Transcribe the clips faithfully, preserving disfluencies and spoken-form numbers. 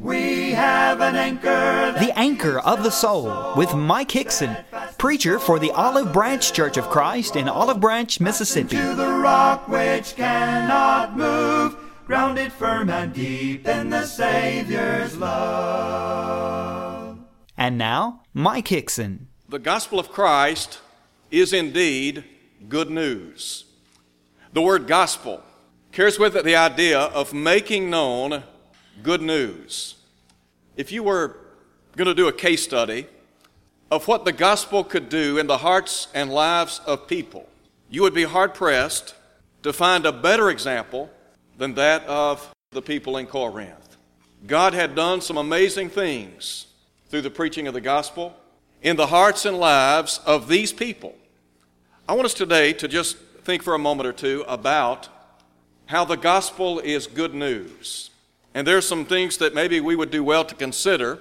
We have an anchor. The Anchor of the Soul with Mike Hickson, preacher for the Olive Branch Church of Christ in Olive Branch, Mississippi. To the rock which cannot move, grounded firm and deep in the Savior's love. And now, Mike Hickson. The gospel of Christ is indeed good news. The word gospel carries with it the idea of making known good news. If you were going to do a case study of what the gospel could do in the hearts and lives of people, you would be hard-pressed to find a better example than that of the people in Corinth. God had done some amazing things through the preaching of the gospel in the hearts and lives of these people. I want us today to just think for a moment or two about how the gospel is good news. And there are some things that maybe we would do well to consider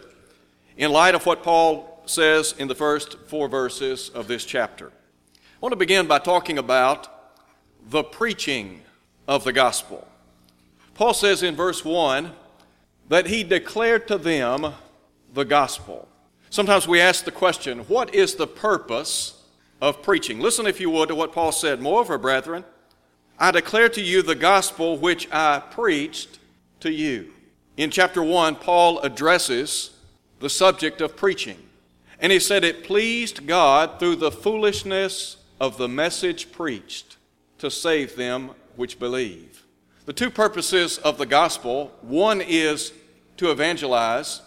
in light of what Paul says in the first four verses of this chapter. I want to begin by talking about the preaching of the gospel. Paul says in verse one that he declared to them the gospel. Sometimes we ask the question, what is the purpose of preaching? Listen, if you would, to what Paul said. Moreover, brethren, I declare to you the gospel which I preached to you. In chapter one, Paul addresses the subject of preaching. And he said it pleased God through the foolishness of the message preached to save them which believe. The two purposes of the gospel, one is to evangelize,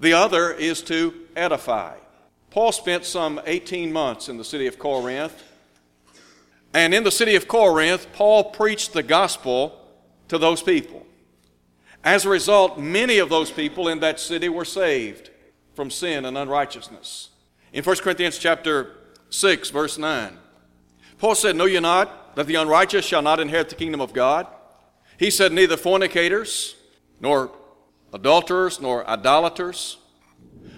the other is to edify. Paul spent some eighteen months in the city of Corinth. And in the city of Corinth, Paul preached the gospel to those people. As a result, many of those people in that city were saved from sin and unrighteousness. In First Corinthians chapter six, verse nine, Paul said, "Know ye not that the unrighteous shall not inherit the kingdom of God?" He said, "Neither fornicators, nor adulterers, nor idolaters,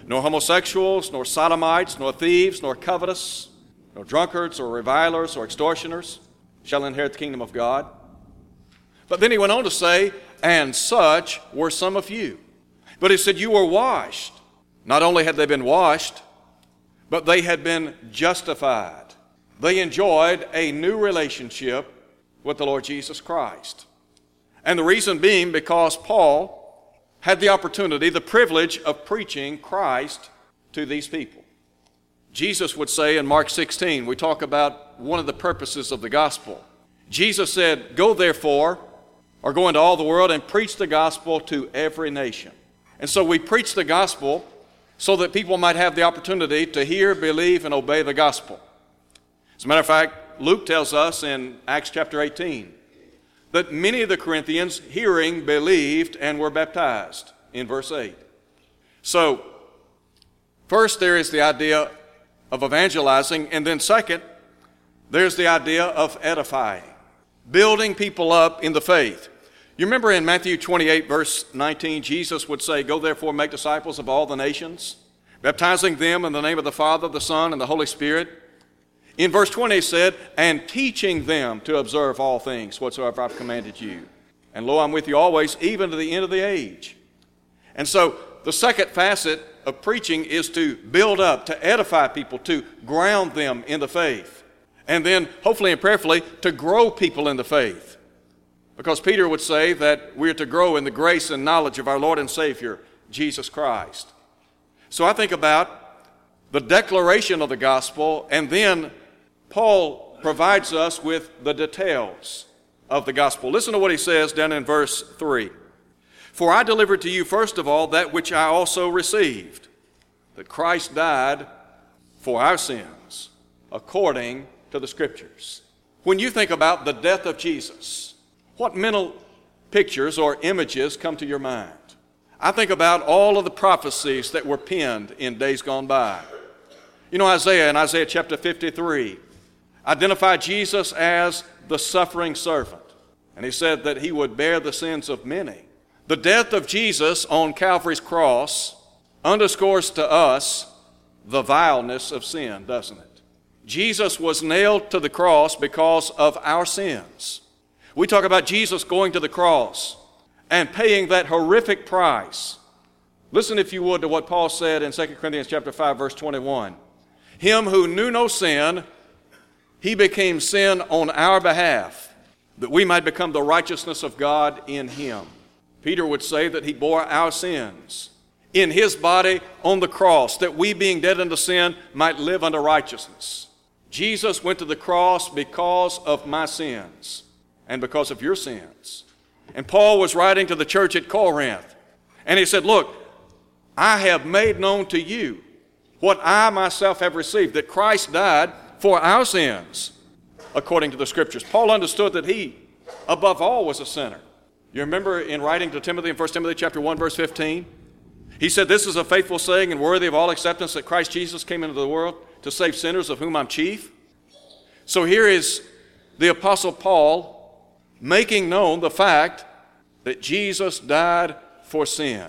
nor homosexuals, nor sodomites, nor thieves, nor covetous, nor drunkards, or revilers, or extortioners shall inherit the kingdom of God." But then he went on to say, "And such were some of you." But he said, "You were washed." Not only had they been washed, but they had been justified. They enjoyed a new relationship with the Lord Jesus Christ. And the reason being because Paul had the opportunity, the privilege of preaching Christ to these people. Jesus would say in Mark sixteen, we talk about one of the purposes of the gospel. Jesus said, "Go therefore," or go into all the world and preach the gospel to every nation. And so we preach the gospel so that people might have the opportunity to hear, believe, and obey the gospel. As a matter of fact, Luke tells us in Acts chapter eighteen that many of the Corinthians, hearing, believed, and were baptized in verse eight. So, first there is the idea of evangelizing, and then second, there's the idea of edifying, building people up in the faith. You remember in Matthew twenty-eight, verse nineteen, Jesus would say, "Go therefore, make disciples of all the nations, baptizing them in the name of the Father, the Son, and the Holy Spirit." In verse twenty he said, "And teaching them to observe all things whatsoever I've commanded you. And lo, I'm with you always, even to the end of the age." And so the second facet of preaching is to build up, to edify people, to ground them in the faith. And then, hopefully and prayerfully, to grow people in the faith. Because Peter would say that we're to grow in the grace and knowledge of our Lord and Savior, Jesus Christ. So I think about the declaration of the gospel, and then Paul provides us with the details of the gospel. Listen to what he says down in verse three. "For I delivered to you first of all that which I also received, that Christ died for our sins, according to the Scriptures." When you think about the death of Jesus, what mental pictures or images come to your mind? I think about all of the prophecies that were penned in days gone by. You know, Isaiah, in Isaiah chapter fifty-three, identified Jesus as the suffering servant. And he said that he would bear the sins of many. The death of Jesus on Calvary's cross underscores to us the vileness of sin, doesn't it? Jesus was nailed to the cross because of our sins. We talk about Jesus going to the cross and paying that horrific price. Listen, if you would, to what Paul said in Second Corinthians chapter five, verse twenty-one. Him who knew no sin, he became sin on our behalf, that we might become the righteousness of God in him. Peter would say that he bore our sins in his body on the cross, that we, being dead unto sin, might live unto righteousness. Jesus went to the cross because of my sins and because of your sins. And Paul was writing to the church at Corinth, and he said, look, I have made known to you what I myself have received, that Christ died for our sins, according to the Scriptures. Paul understood that he, above all, was a sinner. You remember in writing to Timothy in First Timothy chapter one, verse fifteen, he said, this is a faithful saying and worthy of all acceptance, that Christ Jesus came into the world to save sinners, of whom I'm chief. So here is the Apostle Paul making known the fact that Jesus died for sin.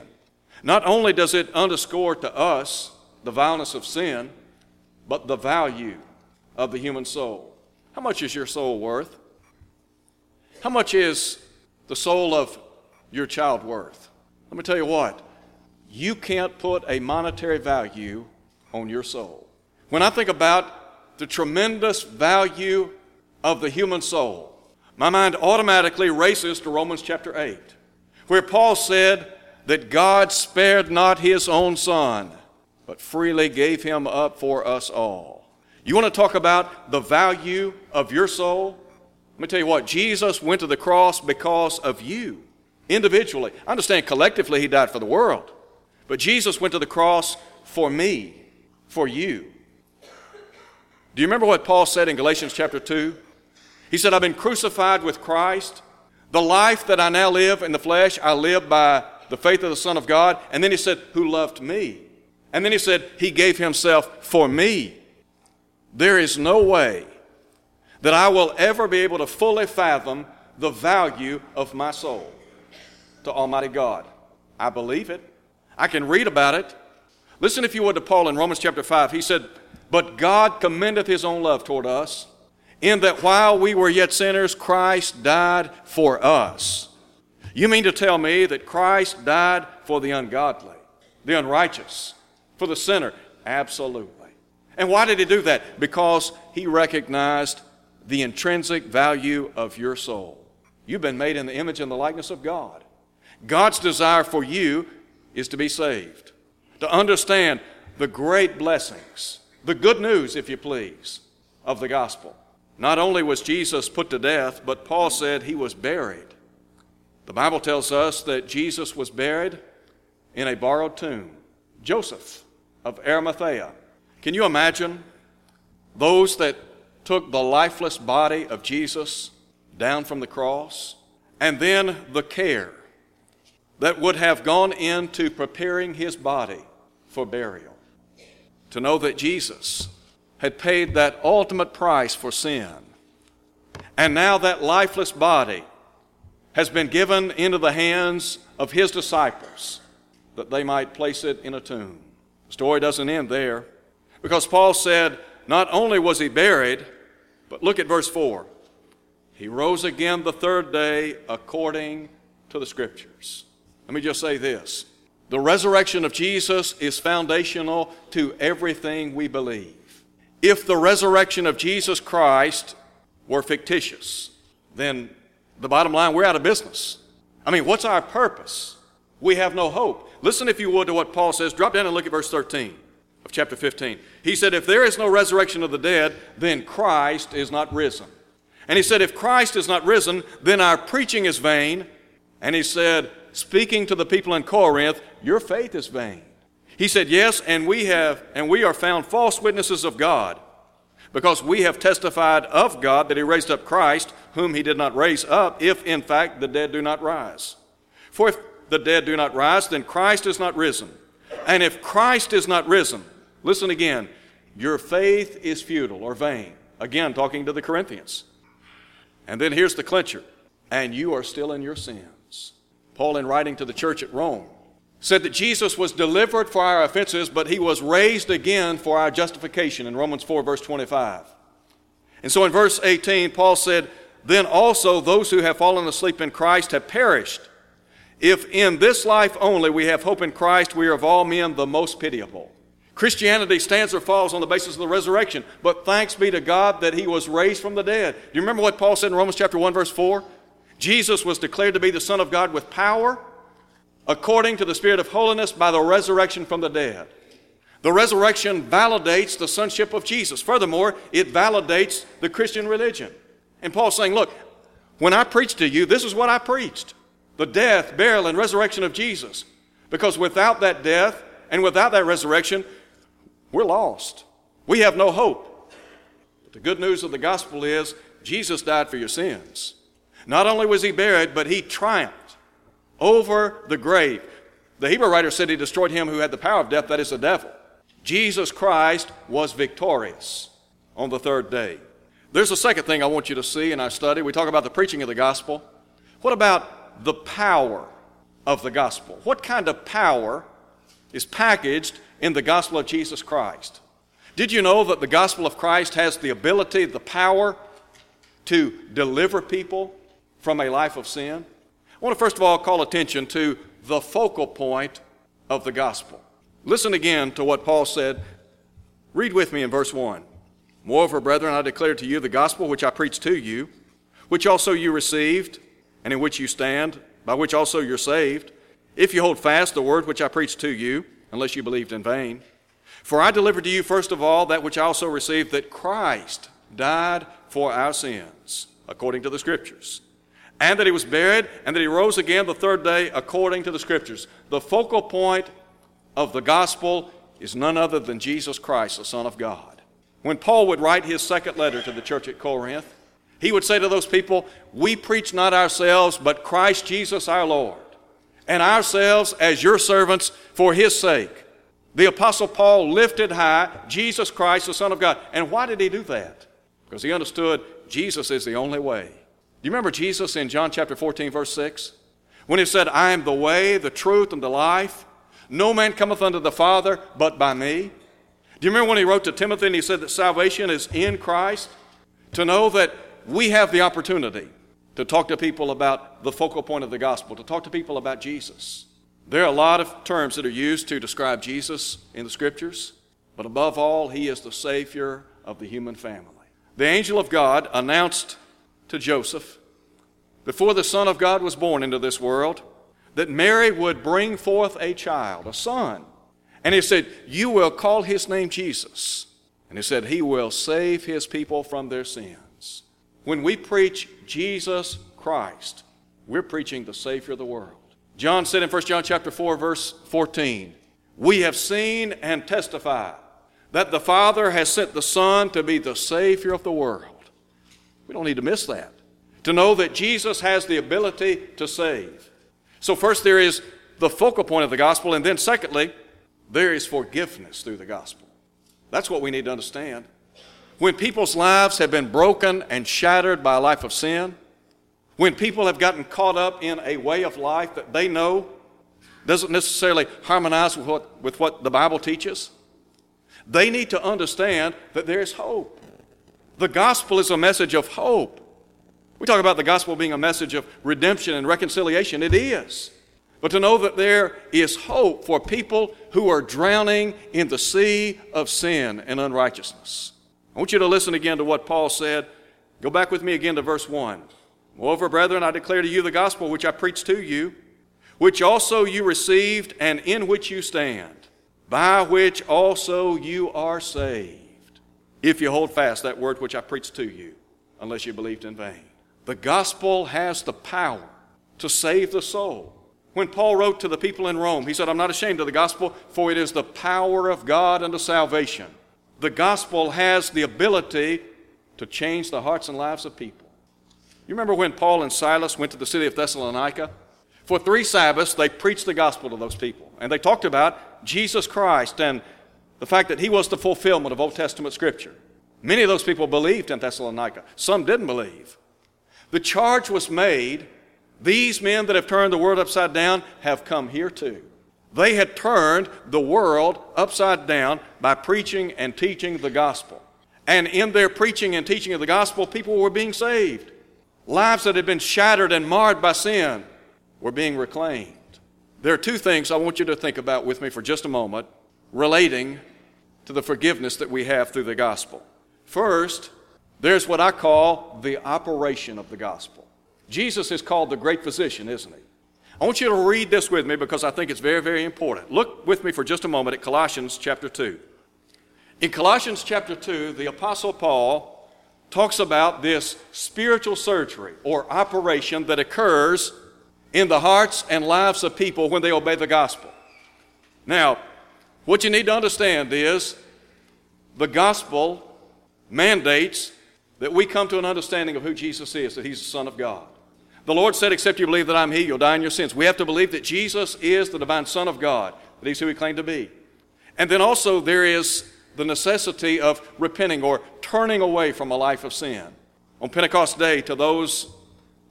Not only does it underscore to us the vileness of sin, but the value of the human soul. How much is your soul worth? How much is the soul of your child worth? Let me tell you what, you can't put a monetary value on your soul. When I think about the tremendous value of the human soul, my mind automatically races to Romans chapter eight, where Paul said that God spared not his own son, but freely gave him up for us all. You want to talk about the value of your soul? Let me tell you what, Jesus went to the cross because of you, individually. I understand collectively he died for the world, but Jesus went to the cross for me, for you. Do you remember what Paul said in Galatians chapter two? He said, I've been crucified with Christ. The life that I now live in the flesh, I live by the faith of the Son of God. And then he said, who loved me. And then he said, he gave himself for me. There is no way that I will ever be able to fully fathom the value of my soul to Almighty God. I believe it. I can read about it. Listen, if you would, to Paul in Romans chapter five. He said, but God commendeth his own love toward us, in that while we were yet sinners, Christ died for us. You mean to tell me that Christ died for the ungodly, the unrighteous, for the sinner? Absolutely. And why did he do that? Because he recognized the intrinsic value of your soul. You've been made in the image and the likeness of God. God's desire for you is to be saved, to understand the great blessings, the good news, if you please, of the gospel. Not only was Jesus put to death, but Paul said he was buried. The Bible tells us that Jesus was buried in a borrowed tomb. Joseph of Arimathea. Can you imagine those that took the lifeless body of Jesus down from the cross, and then the care that would have gone into preparing his body for burial? To know that Jesus had paid that ultimate price for sin, and now that lifeless body has been given into the hands of his disciples that they might place it in a tomb. The story doesn't end there, because Paul said not only was he buried, but look at verse four. He rose again the third day according to the Scriptures. Let me just say this. The resurrection of Jesus is foundational to everything we believe. If the resurrection of Jesus Christ were fictitious, then the bottom line, we're out of business. I mean, what's our purpose? We have no hope. Listen, if you would, to what Paul says. Drop down and look at verse thirteen of chapter fifteen. He said, if there is no resurrection of the dead, then Christ is not risen. And he said, if Christ is not risen, then our preaching is vain. And he said, speaking to the people in Corinth, your faith is vain. He said, yes, and we have, and we are found false witnesses of God, because we have testified of God that he raised up Christ, whom he did not raise up, if in fact the dead do not rise. For if the dead do not rise, then Christ is not risen. And if Christ is not risen, listen again, your faith is futile or vain. Again, talking to the Corinthians. And then here's the clincher. And you are still in your sins. Paul, in writing to the church at Rome, said that Jesus was delivered for our offenses, but he was raised again for our justification in Romans four, verse twenty-five. And so in verse eighteen, Paul said, then also those who have fallen asleep in Christ have perished. If in this life only we have hope in Christ, we are of all men the most pitiable. Christianity stands or falls on the basis of the resurrection, but thanks be to God that he was raised from the dead. Do you remember what Paul said in Romans chapter one, verse four? Jesus was declared to be the Son of God with power, according to the Spirit of holiness, by the resurrection from the dead. The resurrection validates the sonship of Jesus. Furthermore, it validates the Christian religion. And Paul's saying, look, when I preached to you, this is what I preached. The death, burial, and resurrection of Jesus. Because without that death and without that resurrection, we're lost. We have no hope. But the good news of the gospel is Jesus died for your sins. Not only was he buried, but he triumphed over the grave. The Hebrew writer said he destroyed him who had the power of death, that is the devil. Jesus Christ was victorious on the third day. There's a second thing I want you to see in our study. We talk about the preaching of the gospel. What about the power of the gospel? What kind of power is packaged in the gospel of Jesus Christ? Did you know that the gospel of Christ has the ability, the power to deliver people from a life of sin? I want to first of all call attention to the focal point of the gospel. Listen again to what Paul said. Read with me in verse one. Moreover, brethren, I declare to you the gospel which I preached to you, which also you received, and in which you stand, by which also you're saved, if you hold fast the word which I preached to you, unless you believed in vain. For I delivered to you first of all that which I also received, that Christ died for our sins, according to the Scriptures, and that he was buried, and that he rose again the third day, according to the Scriptures. The focal point of the gospel is none other than Jesus Christ, the Son of God. When Paul would write his second letter to the church at Corinth, he would say to those people, we preach not ourselves, but Christ Jesus our Lord, and ourselves as your servants for his sake. The Apostle Paul lifted high Jesus Christ, the Son of God. And why did he do that? Because he understood Jesus is the only way. Do you remember Jesus in John chapter fourteen, verse six? When he said, I am the way, the truth, and the life. No man cometh unto the Father but by me. Do you remember when he wrote to Timothy and he said that salvation is in Christ? To know that we have the opportunity to talk to people about the focal point of the gospel, to talk to people about Jesus. There are a lot of terms that are used to describe Jesus in the Scriptures, but above all, he is the Savior of the human family. The angel of God announced to Joseph, before the Son of God was born into this world, that Mary would bring forth a child, a son. And he said, you will call his name Jesus. And he said, he will save his people from their sins. When we preach Jesus Christ, we're preaching the Savior of the world. John said in First John chapter four, verse fourteen, we have seen and testified that the Father has sent the Son to be the Savior of the world. We don't need to miss that. To know that Jesus has the ability to save. So first there is the focal point of the gospel, and then secondly, there is forgiveness through the gospel. That's what we need to understand. When people's lives have been broken and shattered by a life of sin, when people have gotten caught up in a way of life that they know doesn't necessarily harmonize with what, with what the Bible teaches, they need to understand that there is hope. The gospel is a message of hope. We talk about the gospel being a message of redemption and reconciliation. It is. But to know that there is hope for people who are drowning in the sea of sin and unrighteousness. I want you to listen again to what Paul said. Go back with me again to verse one. Moreover, brethren, I declare to you the gospel which I preached to you, which also you received and in which you stand, by which also you are saved, if you hold fast that word which I preached to you, unless you believed in vain. The gospel has the power to save the soul. When Paul wrote to the people in Rome, he said, I'm not ashamed of the gospel, for it is the power of God unto salvation. The gospel has the ability to change the hearts and lives of people. You remember when Paul and Silas went to the city of Thessalonica? For three Sabbaths, they preached the gospel to those people, and they talked about Jesus Christ and the fact that he was the fulfillment of Old Testament Scripture. Many of those people believed in Thessalonica. Some didn't believe. The charge was made, these men that have turned the world upside down have come here too. They had turned the world upside down by preaching and teaching the gospel. And in their preaching and teaching of the gospel, people were being saved. Lives that had been shattered and marred by sin were being reclaimed. There are two things I want you to think about with me for just a moment relating to the forgiveness that we have through the gospel. First, there's what I call the operation of the gospel. Jesus is called the great physician, isn't he? I want you to read this with me because I think it's very, very important. Look with me for just a moment at Colossians chapter two. In Colossians chapter two, the Apostle Paul talks about this spiritual surgery or operation that occurs in the hearts and lives of people when they obey the gospel. Now, what you need to understand is the gospel mandates that we come to an understanding of who Jesus is, that he's the Son of God. The Lord said, except you believe that I'm he, you'll die in your sins. We have to believe that Jesus is the divine Son of God, that he's who he claimed to be. And then also there is the necessity of repenting or turning away from a life of sin. On Pentecost Day, to those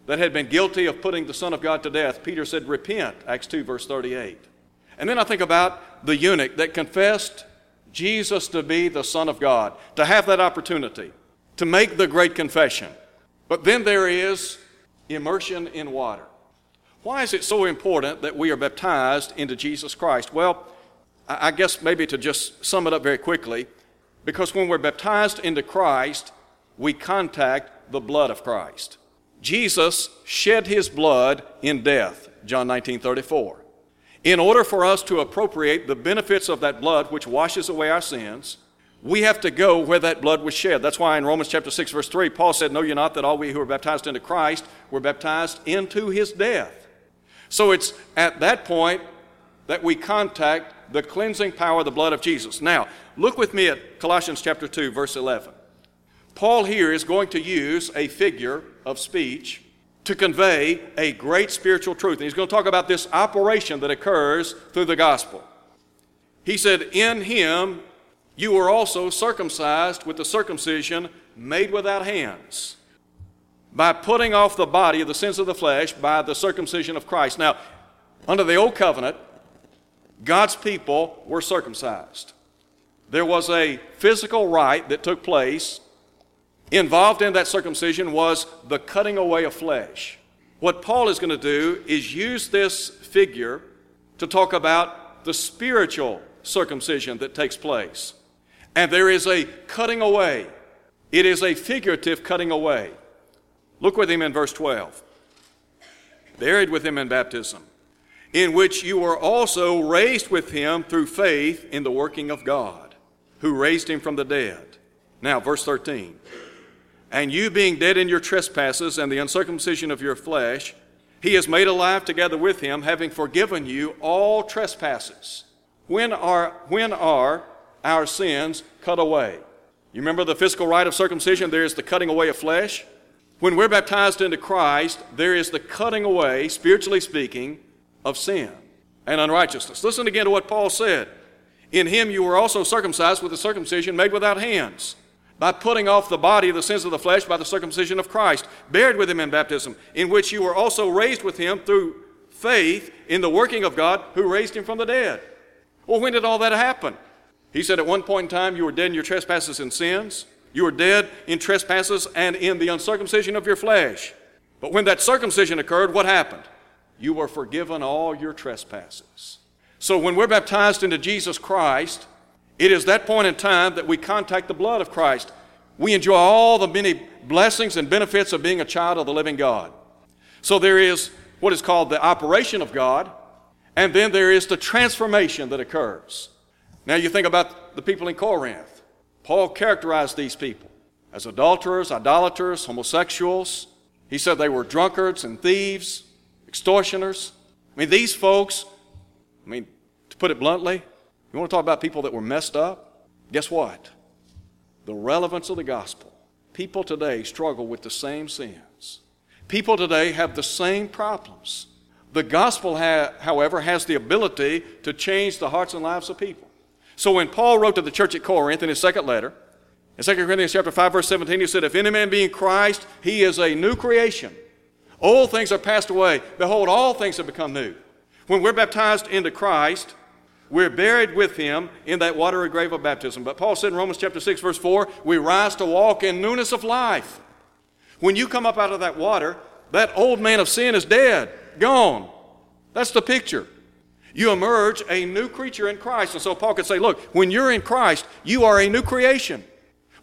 that had been guilty of putting the Son of God to death, Peter said, repent, Acts two, verse thirty-eight. And then I think about the eunuch that confessed Jesus to be the Son of God, to have that opportunity, to make the great confession. But then there is immersion in water. Why is it so important that we are baptized into Jesus Christ? Well, I guess maybe to just sum it up very quickly, because when we're baptized into Christ, we contact the blood of Christ. Jesus shed his blood in death, John nineteen thirty-four. In order for us to appropriate the benefits of that blood which washes away our sins, we have to go where that blood was shed. That's why in Romans chapter six, verse three, Paul said, know you not that all we who are baptized into Christ were baptized into his death. So it's at that point that we contact the cleansing power of the blood of Jesus. Now, look with me at Colossians chapter two, verse eleven. Paul here is going to use a figure of speech to convey a great spiritual truth. And he's going to talk about this operation that occurs through the gospel. He said, in him you were also circumcised with the circumcision made without hands, by putting off the body of the sins of the flesh by the circumcision of Christ. Now, under the old covenant, God's people were circumcised. There was a physical rite that took place. Involved in that circumcision was the cutting away of flesh. What Paul is going to do is use this figure to talk about the spiritual circumcision that takes place. And there is a cutting away. It is a figurative cutting away. Look with him in verse twelve. Buried with him in baptism, in which you were also raised with him through faith in the working of God, who raised him from the dead. Now, verse thirteen. And you being dead in your trespasses and the uncircumcision of your flesh, he is made alive together with him, having forgiven you all trespasses. When are, when are our sins cut away? You remember the physical rite of circumcision? There is the cutting away of flesh. When we're baptized into Christ, there is the cutting away, spiritually speaking, of sin and unrighteousness. Listen again to what Paul said. In him you were also circumcised with a circumcision made without hands, by putting off the body of the sins of the flesh by the circumcision of Christ, buried with him in baptism, in which you were also raised with him through faith in the working of God who raised him from the dead. Well, when did all that happen? He said at one point in time you were dead in your trespasses and sins. You were dead in trespasses and in the uncircumcision of your flesh. But when that circumcision occurred, what happened? You were forgiven all your trespasses. So when we're baptized into Jesus Christ, it is that point in time that we contact the blood of Christ. We enjoy all the many blessings and benefits of being a child of the living God. So there is what is called the operation of God, and then there is the transformation that occurs. Now you think about the people in Corinth. Paul characterized these people as adulterers, idolaters, homosexuals. He said they were drunkards and thieves, extortioners. I mean, these folks, I mean, to put it bluntly, you want to talk about people that were messed up? Guess what? The relevance of the gospel. People today struggle with the same sins. People today have the same problems. The gospel, ha- however, has the ability to change the hearts and lives of people. So when Paul wrote to the church at Corinth in his second letter, in Second Corinthians chapter five, verse seventeen, he said, if any man be in Christ, he is a new creation. Old things are passed away. Behold, all things have become new. When we're baptized into Christ, we're buried with him in that watery grave of baptism. But Paul said in Romans chapter six, verse four, we rise to walk in newness of life. When you come up out of that water, that old man of sin is dead, gone. That's the picture. You emerge a new creature in Christ. And so Paul could say, look, when you're in Christ, you are a new creation.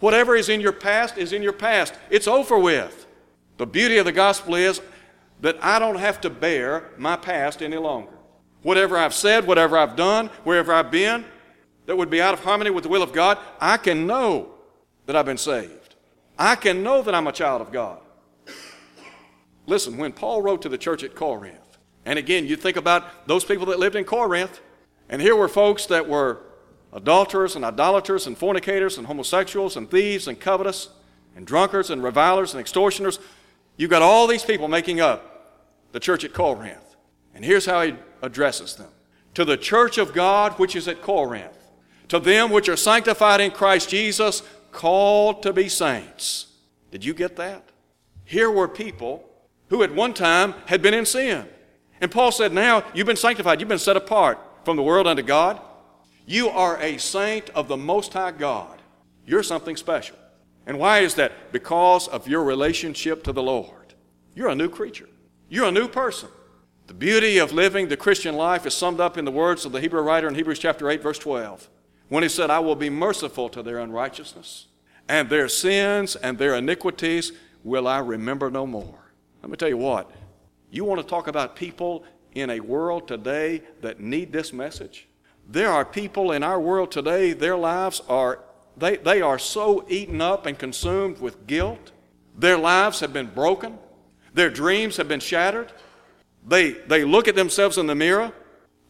Whatever is in your past is in your past. It's over with. The beauty of the gospel is that I don't have to bear my past any longer. Whatever I've said, whatever I've done, wherever I've been, that would be out of harmony with the will of God, I can know that I've been saved. I can know that I'm a child of God. Listen, when Paul wrote to the church at Corinth, and again, you think about those people that lived in Corinth, and here were folks that were adulterers and idolaters and fornicators and homosexuals and thieves and covetous and drunkards and revilers and extortioners. You've got all these people making up the church at Corinth. And here's how he addresses them. To the church of God which is at Corinth, to them which are sanctified in Christ Jesus, called to be saints. Did you get that? Here were people who at one time had been in sin. And Paul said, now you've been sanctified. You've been set apart from the world unto God. You are a saint of the Most High God. You're something special. And why is that? Because of your relationship to the Lord. You're a new creature. You're a new person. The beauty of living the Christian life is summed up in the words of the Hebrew writer in Hebrews chapter eight, verse twelve, when he said, I will be merciful to their unrighteousness, and their sins and their iniquities will I remember no more. Let me tell you what, you want to talk about people in a world today that need this message? There are people in our world today, their lives are, they, they are so eaten up and consumed with guilt. Their lives have been broken. Their dreams have been shattered. They, they look at themselves in the mirror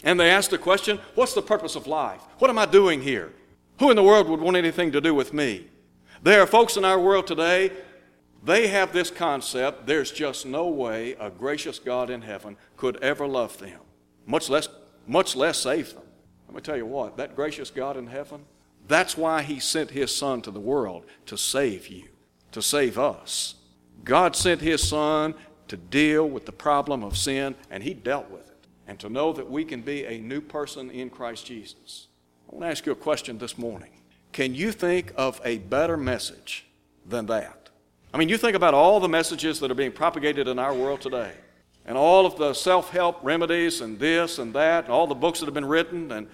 and they ask the question, what's the purpose of life? What am I doing here? Who in the world would want anything to do with me? There are folks in our world today, they have this concept, there's just no way a gracious God in heaven could ever love them, much less, much less save them. Let me tell you what, that gracious God in heaven, that's why he sent his son to the world, to save you, to save us. God sent his son to deal with the problem of sin, and he dealt with it. And to know that we can be a new person in Christ Jesus. I want to ask you a question this morning. Can you think of a better message than that? I mean, you think about all the messages that are being propagated in our world today, and all of the self-help remedies and this and that, and all the books that have been written and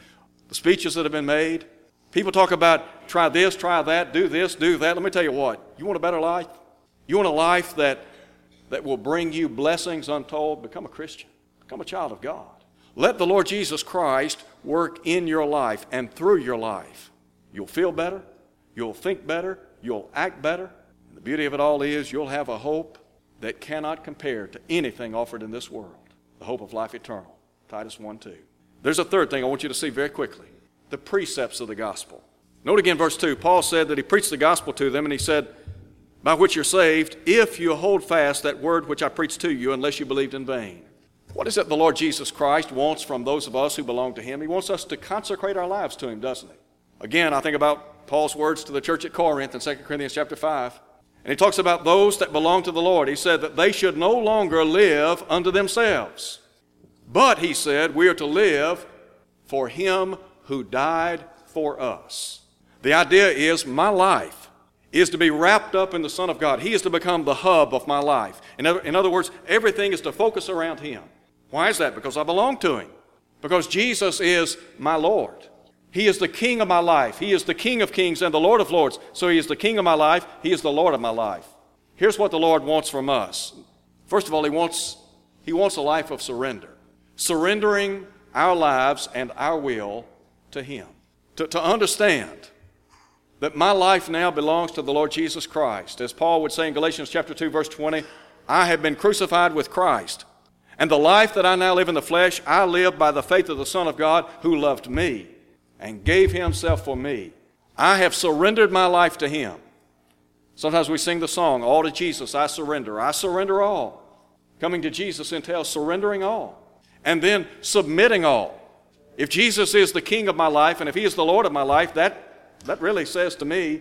the speeches that have been made. People talk about try this, try that, do this, do that. Let me tell you what, you want a better life? You want a life that, that will bring you blessings untold? Become a Christian. Become a child of God. Let the Lord Jesus Christ work in your life and through your life. You'll feel better. You'll think better. You'll act better. And the beauty of it all is you'll have a hope that cannot compare to anything offered in this world, the hope of life eternal, Titus one two. There's a third thing I want you to see very quickly, the precepts of the gospel. Note again verse two, Paul said that he preached the gospel to them, and he said, by which you're saved, if you hold fast that word which I preached to you, unless you believed in vain. What is it the Lord Jesus Christ wants from those of us who belong to him? He wants us to consecrate our lives to him, doesn't he? Again, I think about Paul's words to the church at Corinth in Second Corinthians chapter five. And he talks about those that belong to the Lord. He said that they should no longer live unto themselves. But, he said, we are to live for him who died for us. The idea is my life is to be wrapped up in the Son of God. He is to become the hub of my life. In other, in other words, everything is to focus around him. Why is that? Because I belong to him. Because Jesus is my Lord. He is the king of my life. He is the king of kings and the Lord of lords. So he is the king of my life. He is the Lord of my life. Here's what the Lord wants from us. First of all, he wants, he wants a life of surrender. Surrendering our lives and our will to him. To, to understand that my life now belongs to the Lord Jesus Christ. As Paul would say in Galatians chapter two, verse twenty, I have been crucified with Christ. And the life that I now live in the flesh, I live by the faith of the Son of God who loved me and gave himself for me. I have surrendered my life to him. Sometimes we sing the song, all to Jesus, I surrender. I surrender all. Coming to Jesus entails surrendering all and then submitting all. If Jesus is the king of my life and if he is the Lord of my life, that, that really says to me,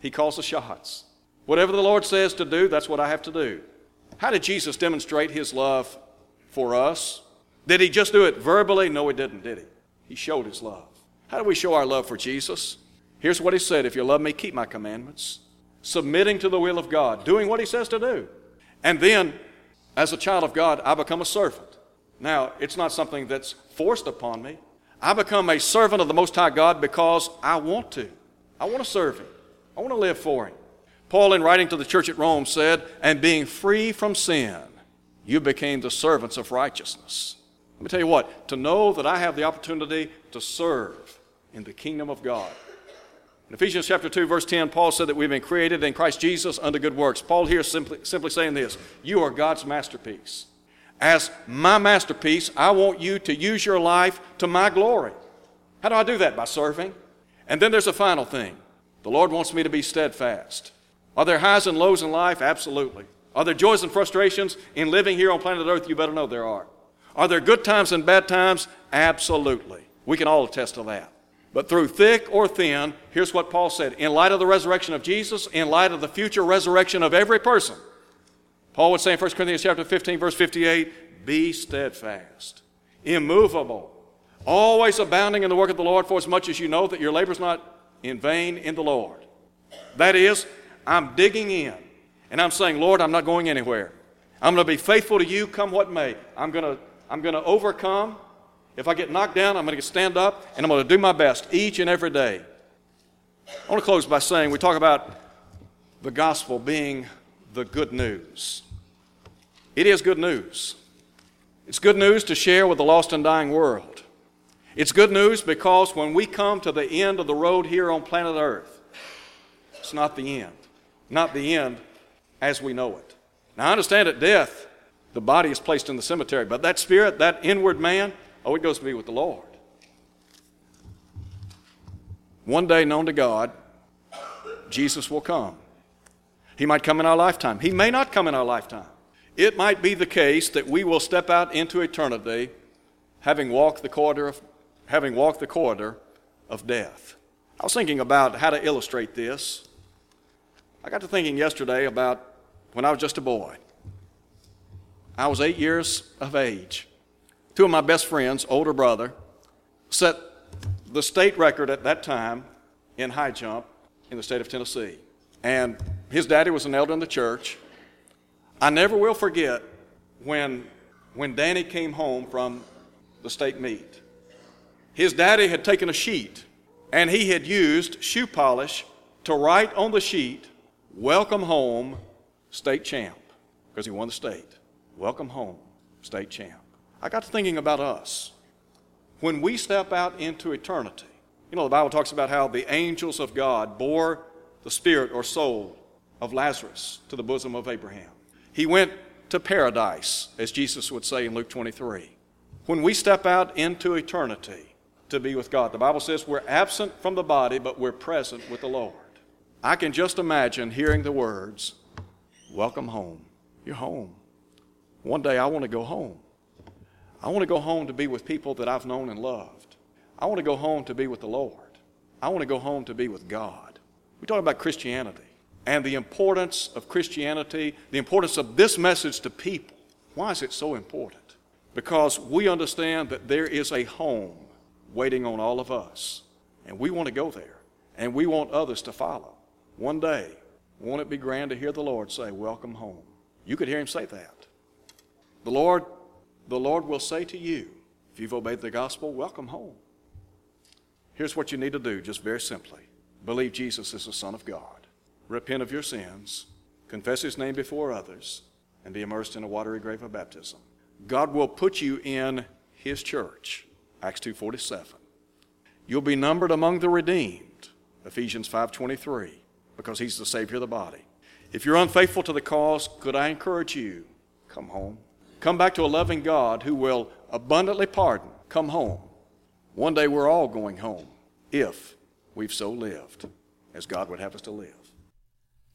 he calls the shots. Whatever the Lord says to do, that's what I have to do. How did Jesus demonstrate his love for us? Did he just do it verbally? No, he didn't, did he? He showed his love. How do we show our love for Jesus? Here's what he said, if you love me, keep my commandments. Submitting to the will of God, doing what he says to do. And then, as a child of God, I become a servant. Now, it's not something that's forced upon me. I become a servant of the Most High God because I want to. I want to serve Him. I want to live for Him. Paul, in writing to the church at Rome, said, and being free from sin, you became the servants of righteousness. Let me tell you what, to know that I have the opportunity to serve in the kingdom of God. In Ephesians chapter two, verse ten, Paul said that we've been created in Christ Jesus unto good works. Paul here is simply, simply saying this, you are God's masterpiece. As my masterpiece, I want you to use your life to my glory. How do I do that? By serving. And then there's a final thing. The Lord wants me to be steadfast. Are there highs and lows in life? Absolutely. Are there joys and frustrations in living here on planet Earth? You better know there are. Are there good times and bad times? Absolutely. We can all attest to that. But through thick or thin, here's what Paul said. In light of the resurrection of Jesus, in light of the future resurrection of every person, Paul would say in First Corinthians chapter fifteen, verse fifty-eight, be steadfast, immovable, always abounding in the work of the Lord, for as much as you know that your labor is not in vain in the Lord. That is, I'm digging in, and I'm saying, Lord, I'm not going anywhere. I'm going to be faithful to you come what may. I'm going to, I'm going to overcome. If I get knocked down, I'm going to stand up, and I'm going to do my best each and every day. I want to close by saying we talk about the gospel being the good news. It is good news. It's good news to share with the lost and dying world. It's good news because when we come to the end of the road here on planet Earth, it's not the end. Not the end as we know it. Now, I understand at death, the body is placed in the cemetery, but that spirit, that inward man, oh, it goes to be with the Lord. One day, known to God, Jesus will come. He might come in our lifetime. He may not come in our lifetime. It might be the case that we will step out into eternity having walked the corridor of, having walked the corridor of death. I was thinking about how to illustrate this. I got to thinking yesterday about when I was just a boy. I was eight years of age. Two of my best friends, older brother, set the state record at that time in high jump in the state of Tennessee. And his daddy was an elder in the church. I never will forget when, when Danny came home from the state meet. His daddy had taken a sheet, and he had used shoe polish to write on the sheet, welcome home, state champ, because he won the state. Welcome home, state champ. I got to thinking about us. When we step out into eternity, you know, the Bible talks about how the angels of God bore the spirit or soul of Lazarus to the bosom of Abraham. He went to paradise, as Jesus would say in Luke twenty-three. When we step out into eternity to be with God, the Bible says we're absent from the body, but we're present with the Lord. I can just imagine hearing the words, welcome home. You're home. One day I want to go home. I want to go home to be with people that I've known and loved. I want to go home to be with the Lord. I want to go home to be with God. We talk about Christianity and the importance of Christianity, the importance of this message to people. Why is it so important? Because we understand that there is a home waiting on all of us, and we want to go there, and we want others to follow. One day, won't it be grand to hear the Lord say, welcome home? You could hear him say that. The Lord, the Lord will say to you, if you've obeyed the gospel, welcome home. Here's what you need to do, just very simply. Believe Jesus is the Son of God. Repent of your sins. Confess his name before others, and be immersed in a watery grave of baptism. God will put you in his church, Acts two forty-seven. You'll be numbered among the redeemed, Ephesians five twenty-three, because he's the Savior of the body. If you're unfaithful to the cause, could I encourage you, come home. Come back to a loving God who will abundantly pardon. Come home. One day we're all going home, if we've so lived as God would have us to live.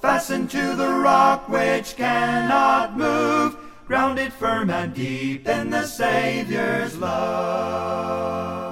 fasten to the rock which cannot move. grounded firm and deep in the Savior's love.